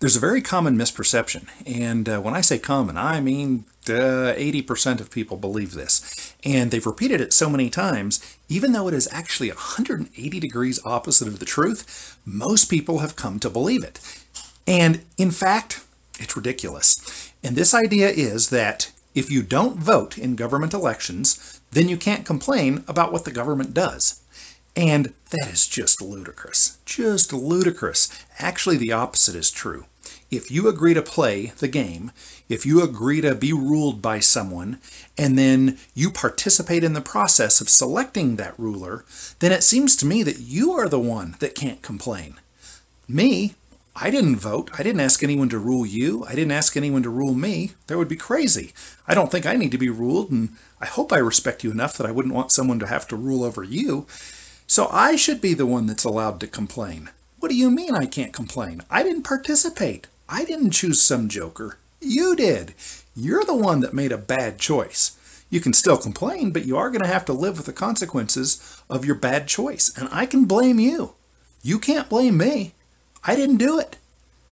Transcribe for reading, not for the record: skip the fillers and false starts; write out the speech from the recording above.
There's a very common misperception, and when I say common, I mean 80% of people believe this, and they've repeated it so many times, even though it is actually 180 degrees opposite of the truth, most people have come to believe it. And in fact, it's ridiculous. And this idea is that if you don't vote in government elections, then you can't complain about what the government does. And that is just ludicrous. Just ludicrous. Actually, the opposite is true. If you agree to play the game, if you agree to be ruled by someone, and then you participate in the process of selecting that ruler, then it seems to me that you are the one that can't complain. Me, I didn't vote. I didn't ask anyone to rule you. I didn't ask anyone to rule me. That would be crazy. I don't think I need to be ruled, and I hope I respect you enough that I wouldn't want someone to have to rule over you. So I should be the one that's allowed to complain. What do you mean I can't complain? I didn't participate. I didn't choose some joker. You did. You're the one that made a bad choice. You can still complain, but you are going to have to live with the consequences of your bad choice. And I can blame you. You can't blame me. I didn't do it.